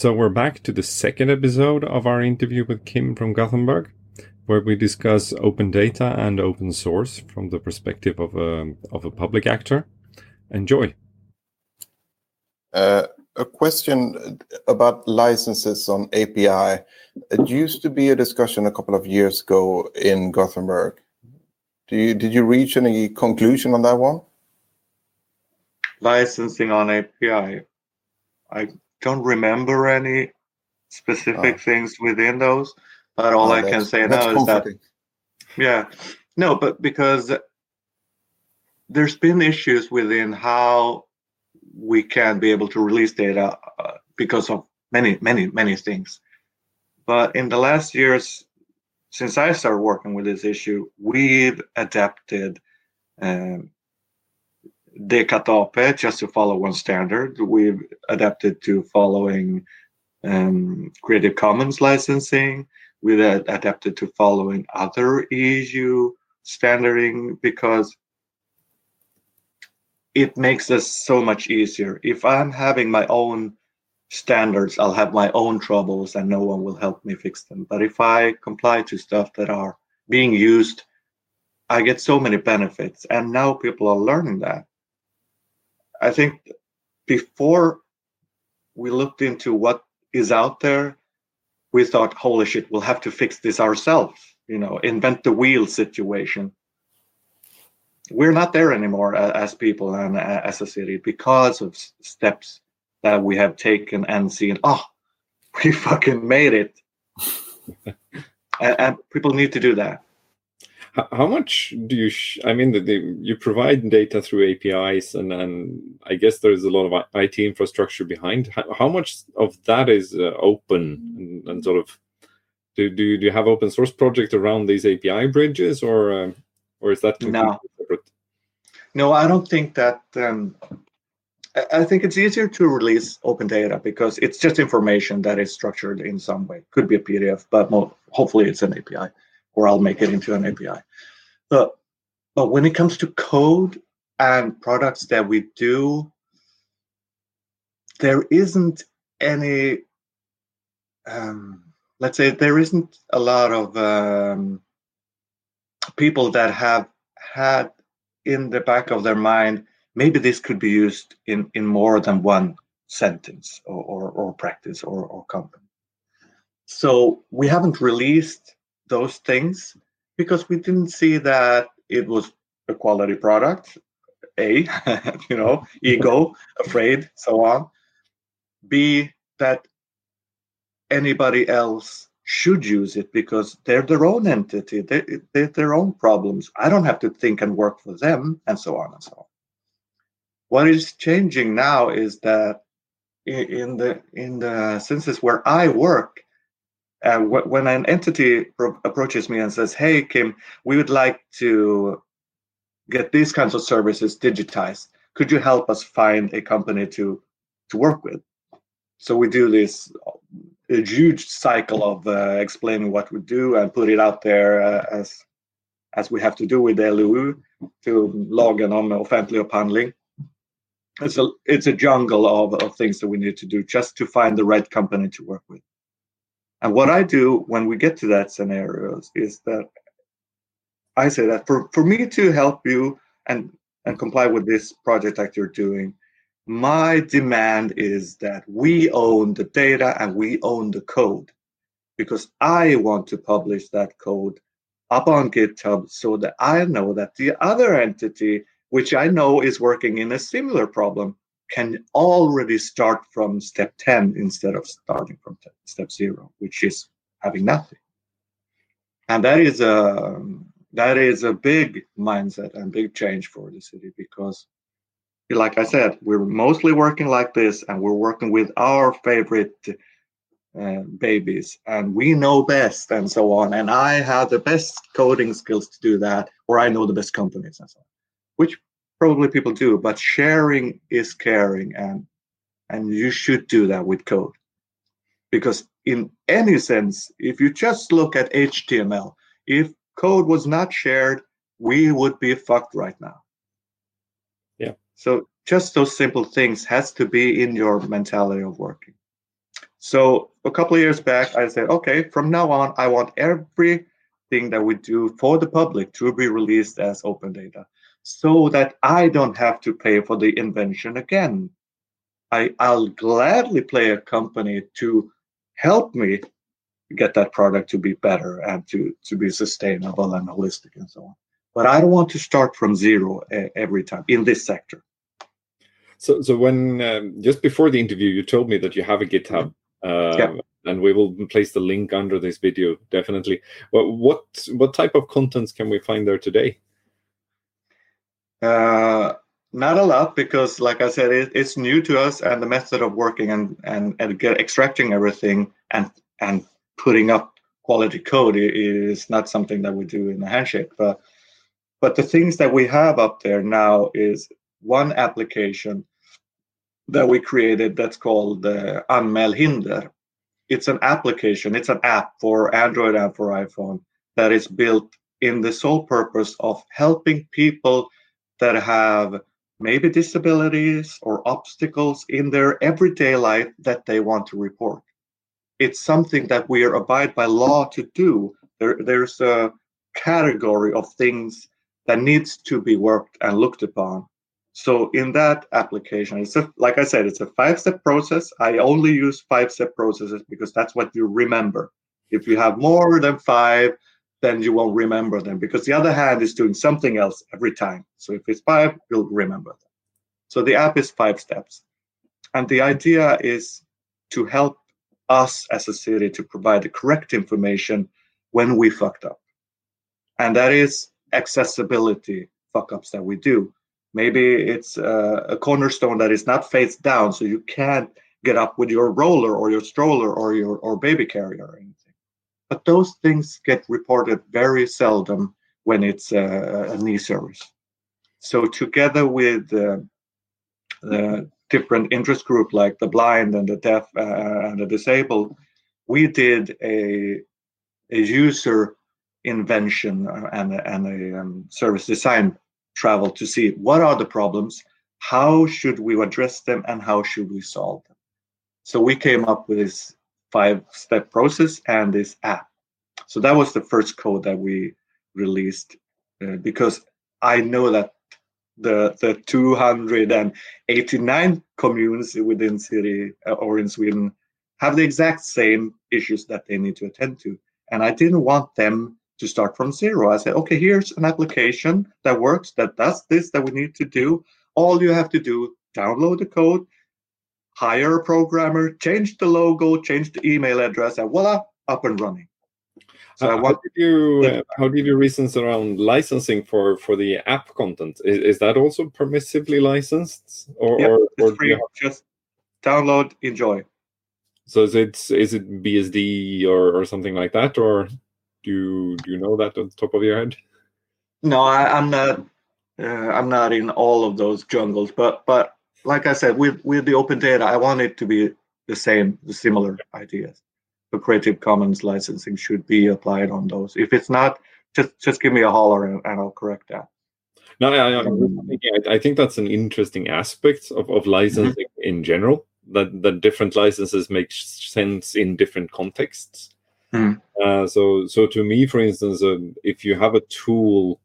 So we're back to the second episode of our interview with Kim from Gothenburg, where we discuss open data and open source from the perspective of a public actor. Enjoy. A question about licenses on API. It used to be a discussion a couple of years ago in Gothenburg. Did you reach any conclusion on that one? Licensing on API. I don't remember any specific things within those, but all I can say now is that, but because there's been issues within how we can be able to release data because of many things. But in the last years, since I started working with this issue, we've adapted Decatope just to follow one standard. We've adapted to following Creative Commons licensing. We've adapted to following other EU standarding because it makes us so much easier. If I'm having my own standards, I'll have my own troubles and no one will help me fix them. But if I comply to stuff that are being used, I get so many benefits. And now people are learning that. I think before we looked into what is out there, we thought, holy shit, we'll have to fix this ourselves, invent the wheel situation. We're not there anymore as people and as a city because of steps that we have taken and seen, we fucking made it. and people need to do that. How much do you, you provide data through APIs and I guess there is a lot of IT infrastructure behind. How much of that is open and sort of, do you have open source project around these API bridges or is that completely separate? No, I don't think that, I think it's easier to release open data because it's just information that is structured in some way. Could be a PDF, but hopefully it's an API. Or I'll make it into an API. But when it comes to code and products that we do, there isn't any, let's say there isn't a lot of people that have had in the back of their mind, maybe this could be used in more than one sentence or practice or company. So we haven't released those things because we didn't see that it was a quality product, A, ego, afraid, so on. B, that anybody else should use it because they're their own entity, they're their own problems. I don't have to think and work for them, and so on and so on. What is changing now is that in the senses where I work, when an entity approaches me and says, hey, Kim, we would like to get these kinds of services digitized. Could you help us find a company to work with? So we do this a huge cycle of explaining what we do and put it out there as we have to do with the LOU to lagen om offentlig upphandling. It's a jungle of things that we need to do just to find the right company to work with. And what I do when we get to that scenario is that I say that for me to help you and comply with this project that you're doing, my demand is that we own the data and we own the code because I want to publish that code up on GitHub so that I know that the other entity, which I know is working in a similar problem, can already start from step 10 instead of starting from step 0, which is having nothing. And that is a big mindset and big change for the city because, like I said, we're mostly working like this and we're working with our favorite babies and we know best and so on. And I have the best coding skills to do that, or I know the best companies and so on, which probably people do, but sharing is caring, and you should do that with code. Because in any sense, if you just look at HTML, if code was not shared, we would be fucked right now. Yeah. So just those simple things has to be in your mentality of working. So a couple of years back, I said, okay, from now on, I want everything that we do for the public to be released as open data so that I don't have to pay for the invention again. I'll gladly pay a company to help me get that product to be better and to be sustainable and holistic and so on. But I don't want to start from zero every time in this sector. So when just before the interview, you told me that you have a GitHub. And we will place the link under this video, definitely. Well, what type of contents can we find there today? Not a lot, because like I said, it's new to us, and the method of working and extracting everything and putting up quality code is not something that we do in a handshake. But the things that we have up there now is one application that we created that's called the Anmäl Hinder. It's an application, it's an app for Android and for iPhone that is built in the sole purpose of helping people that have maybe disabilities or obstacles in their everyday life that they want to report. It's something that we are abide by law to do. There's a category of things that needs to be worked and looked upon. So in that application, it's like I said, it's a 5-step process. I only use 5-step processes because that's what you remember. If you have more than 5, then you won't remember them because the other hand is doing something else every time. So if it's 5, you'll remember them. So the app is 5 steps. And the idea is to help us as a city to provide the correct information when we fucked up. And that is accessibility fuck-ups that we do. Maybe it's a cornerstone that is not face down, so you can't get up with your roller or your stroller or your baby carrier or anything. But those things get reported very seldom when it's a knee service. So together with the different interest group like the blind and the deaf and the disabled, we did a user invention and a service design travel to see what are the problems, how should we address them, and how should we solve them. So we came up with this 5-step process and this app. So that was the first code that we released because I know that the 289 communes within city or in Sweden have the exact same issues that they need to attend to. And I didn't want them to start from zero. I said, okay, here's an application that works, that does this, that we need to do. All you have to do, download the code, hire a programmer, change the logo, change the email address, and voila, up and running. So how did you reason around licensing for the app content? Is that also permissively licensed? It's free. Just download, enjoy. So is it BSD or something like that, or... Do you know that on the top of your head? No, I'm not. I'm not in all of those jungles. But like I said, with the open data, I want it to be the similar ideas. So Creative Commons licensing should be applied on those. If it's not, just give me a holler and I'll correct that. No, I think that's an interesting aspect of licensing in general. That different licenses make sense in different contexts. So to me, for instance, if you have a tool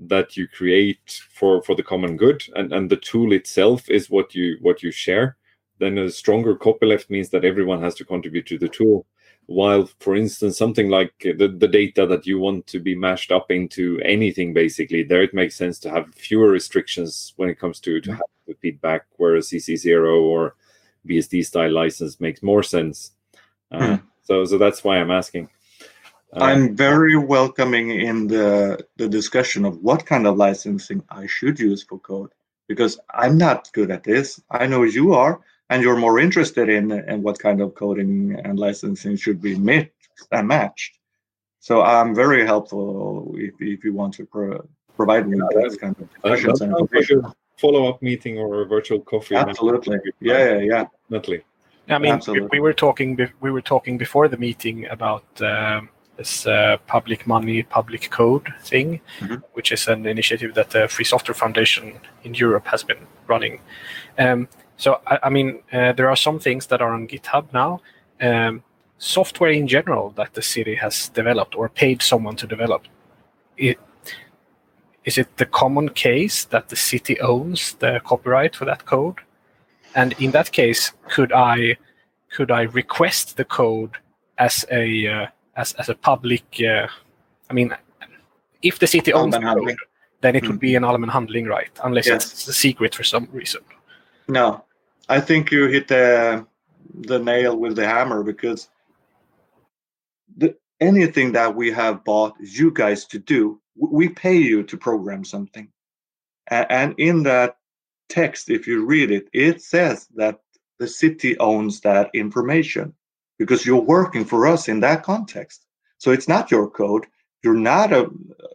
that you create for the common good, and the tool itself is what you share, then a stronger copyleft means that everyone has to contribute to the tool. While, for instance, something like the data that you want to be mashed up into anything, basically, there it makes sense to have fewer restrictions when it comes to have the feedback, whereas CC0 or BSD-style license makes more sense. So that's why I'm asking. I'm very welcoming in the discussion of what kind of licensing I should use for code, because I'm not good at this. I know you are, and you're more interested in what kind of coding and licensing should be mixed and matched. So I'm very helpful if you want to provide me with that kind of discussions and information. Like a follow-up meeting or a virtual coffee. Absolutely. Yeah. Definitely. I mean, we were talking before the meeting about this public money, public code thing, which is an initiative that the Free Software Foundation in Europe has been running. So, I mean, there are some things that are on GitHub now. Software in general that the city has developed or paid someone to develop. Is it the common case that the city owns the copyright for that code? And in that case, could I request the code as a public? I mean, if the city owns the code, then it would be an allmän handling right, unless it's a secret for some reason. No, I think you hit the nail with the hammer, because anything that we have bought you guys to do, we pay you to program something. And in that text, if you read it, it says that the city owns that information because you're working for us in that context. So it's not your code. You're not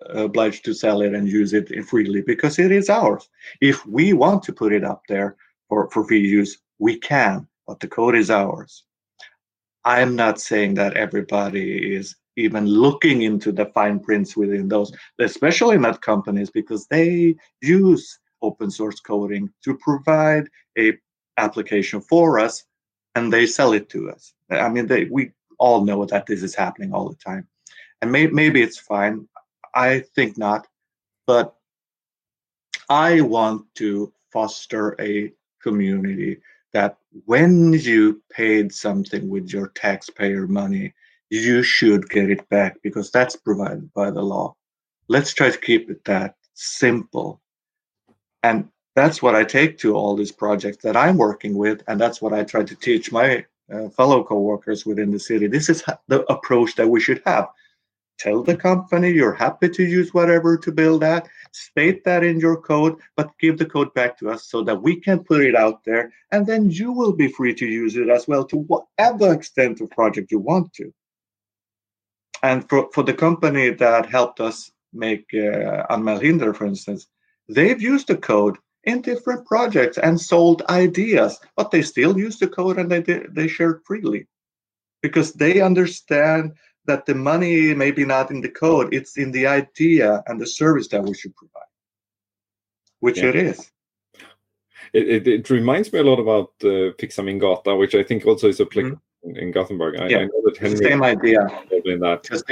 obliged to sell it and use it freely because it is ours. If we want to put it up there for free use, we can, but the code is ours. I'm not saying that everybody is even looking into the fine prints within those, especially not companies, because they use open source coding to provide a application for us, and they sell it to us. I mean, we all know that this is happening all the time. And maybe it's fine. I think not. But I want to foster a community that when you paid something with your taxpayer money, you should get it back because that's provided by the law. Let's try to keep it that simple. And that's what I take to all these projects that I'm working with. And that's what I try to teach my fellow coworkers within the city. This is the approach that we should have. Tell the company you're happy to use whatever to build that. State that in your code, but give the code back to us so that we can put it out there. And then you will be free to use it as well to whatever extent of project you want to. And for the company that helped us make Anmäl Hinder, for instance, they've used the code in different projects and sold ideas, but they still use the code and they share freely because they understand that the money may be not in the code, it's in the idea and the service that we should provide, which it is. It reminds me a lot about Fixa min gata, which I think also is applicable in Gothenburg. I know that Henry, same idea, in that. Just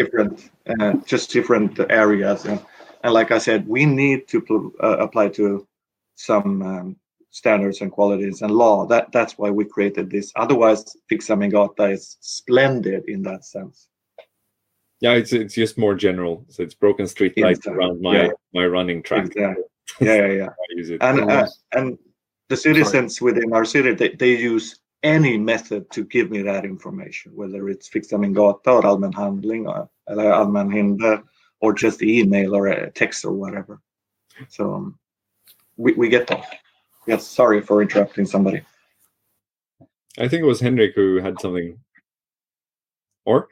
different areas. And like I said, we need to apply to some standards and qualities and law. That's why we created this. Otherwise, Fixa min gata is splendid in that sense. Yeah, it's just more general. So it's broken street lights around my running track. Exactly. Yeah. And the citizens within our city, they use any method to give me that information, whether it's Fixa min gata or allmän handling or allmän hinder or just email or a text or whatever. So we get that. Yes, sorry for interrupting somebody. I think it was Henrik who had something. Or?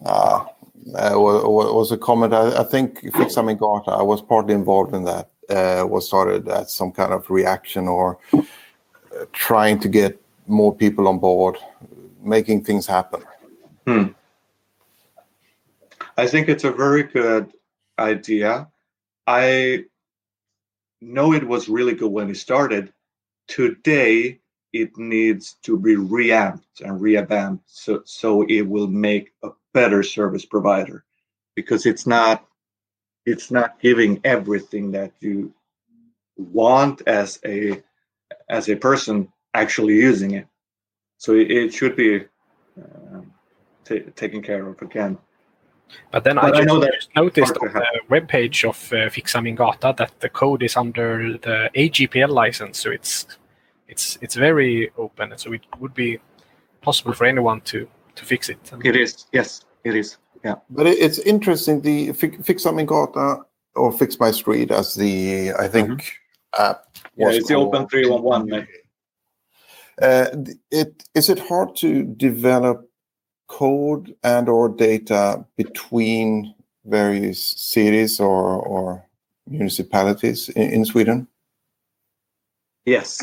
Was a comment. I think Fixa min gata, I was partly involved in that, was started as some kind of reaction or trying to get more people on board, making things happen. I think it's a very good idea. I know it was really good when it started. Today, it needs to be reamped and revamped so it will make a better service provider, because it's not giving everything that you want as a person actually using it. So it should be taken care of again. But then I just noticed on the webpage of Fixa min gata that the code is under the AGPL license, so it's very open, and so it would be possible for anyone to fix it. It is, yes, it is. Yeah, but it's interesting. The Fixa min gata or Fix My Street, as the I think app. It's the Open 311. Is it hard to develop code and or data between various cities or municipalities in Sweden? Yes,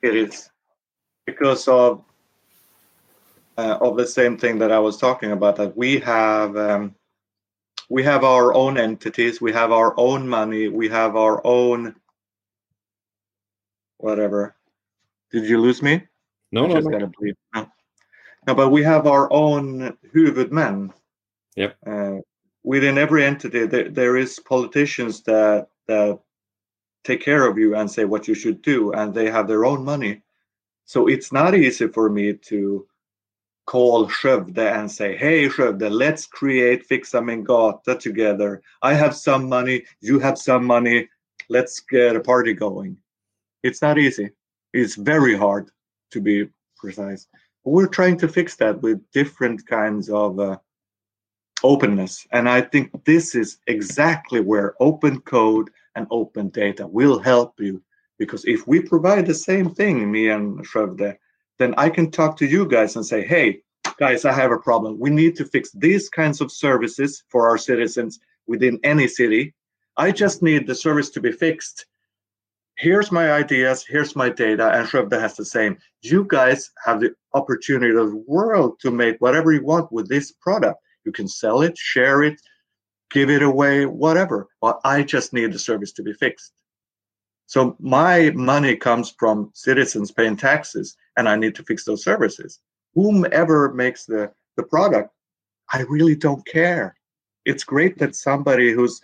it is, because of the same thing that I was talking about, that we have our own entities, we have our own money, we have our own whatever. Did you lose me? No, but we have our own huvudmän. Yep. Within every entity, there is politicians that take care of you and say what you should do, and they have their own money. So it's not easy for me to call Skövde and say, hey, Skövde, let's create Fixa min gata together. I have some money, you have some money, let's get a party going. It's not easy. It's very hard, to be precise. But we're trying to fix that with different kinds of openness. And I think this is exactly where open code and open data will help you. Because if we provide the same thing, me and Skövde, then I can talk to you guys and say, hey, guys, I have a problem. We need to fix these kinds of services for our citizens within any city. I just need the service to be fixed. Here's my ideas, here's my data, and Skövde has the same. You guys have the opportunity of the world to make whatever you want with this product. You can sell it, share it, give it away, whatever. But I just need the service to be fixed. So my money comes from citizens paying taxes, and I need to fix those services. Whomever makes the product, I really don't care. It's great that somebody who's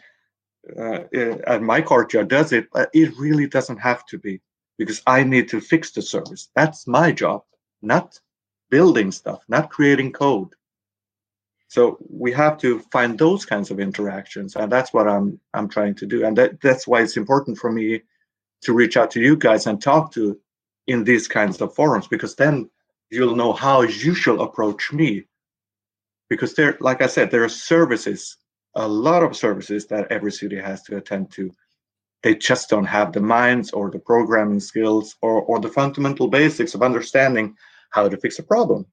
at my courtyard does it, but it really doesn't have to be, because I need to fix the service. That's my job, not building stuff, not creating code. So we have to find those kinds of interactions, and that's what I'm trying to do. And that's why it's important for me to reach out to you guys and talk to in these kinds of forums, because then you'll know how you should approach me. Because there, like I said, there are services, a lot of services that every city has to attend to. They just don't have the minds or the programming skills or the fundamental basics of understanding how to fix a problem.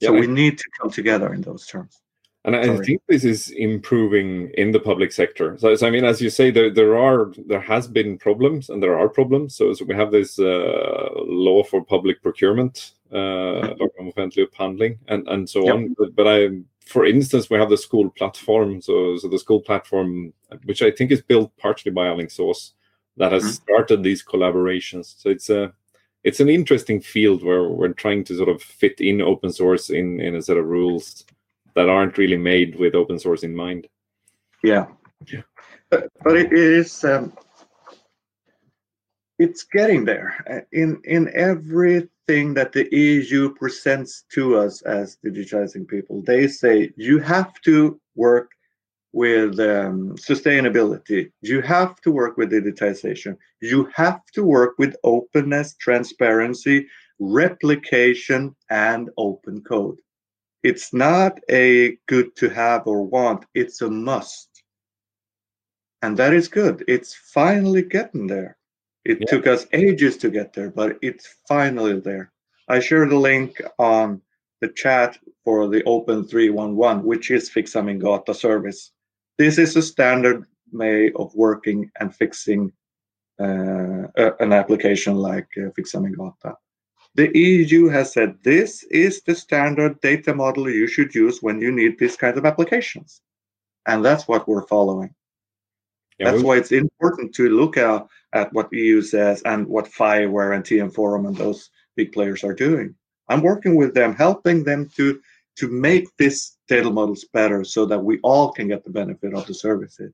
Yeah, so we need to come together in those terms. And I think this is improving in the public sector. So I mean, as you say, there has been problems, and there are problems. So we have this law for public procurement, offensive handling, and so on. But for instance, we have the school platform. So the school platform, which I think is built partially by Alink Source, that has started these collaborations. So it's an interesting field where we're trying to sort of fit in open source in a set of rules that aren't really made with open source in mind. Yeah. But it is it's getting there. In everything that the EU presents to us as digitizing people, they say you have to work with sustainability, you have to work with digitization, you have to work with openness, transparency, replication, and open code. It's not a good to have or want, it's a must. And that is good. It's finally getting there. It took us ages to get there, but it's finally there. I shared the link on the chat for the Open 311, which is Fixa min gata service. This is a standard way of working and fixing an application like Fixa min gata. The EU has said this is the standard data model you should use when you need this kind of applications. And that's what we're following. Yeah, that's why it's important to look at what EU says and what FIWARE and TM Forum and those big players are doing. I'm working with them, helping them to make this data models better so that we all can get the benefit of the services.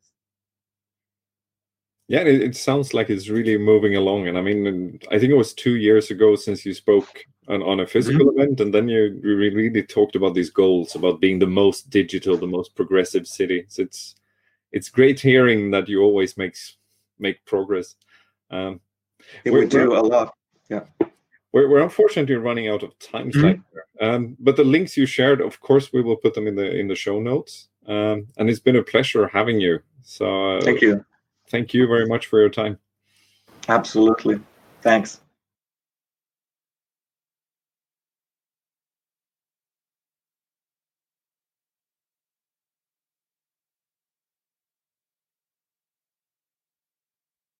Yeah, it sounds like it's really moving along. And I mean, I think it was 2 years ago since you spoke on a physical event, and then you really talked about these goals, about being the most digital, the most progressive city. So it's great hearing that you always make progress. We do a lot, yeah. We're unfortunately running out of time, but the links you shared, of course, we will put them in the show notes. And it's been a pleasure having you. So thank you. Thank you very much for your time. Absolutely. Thanks.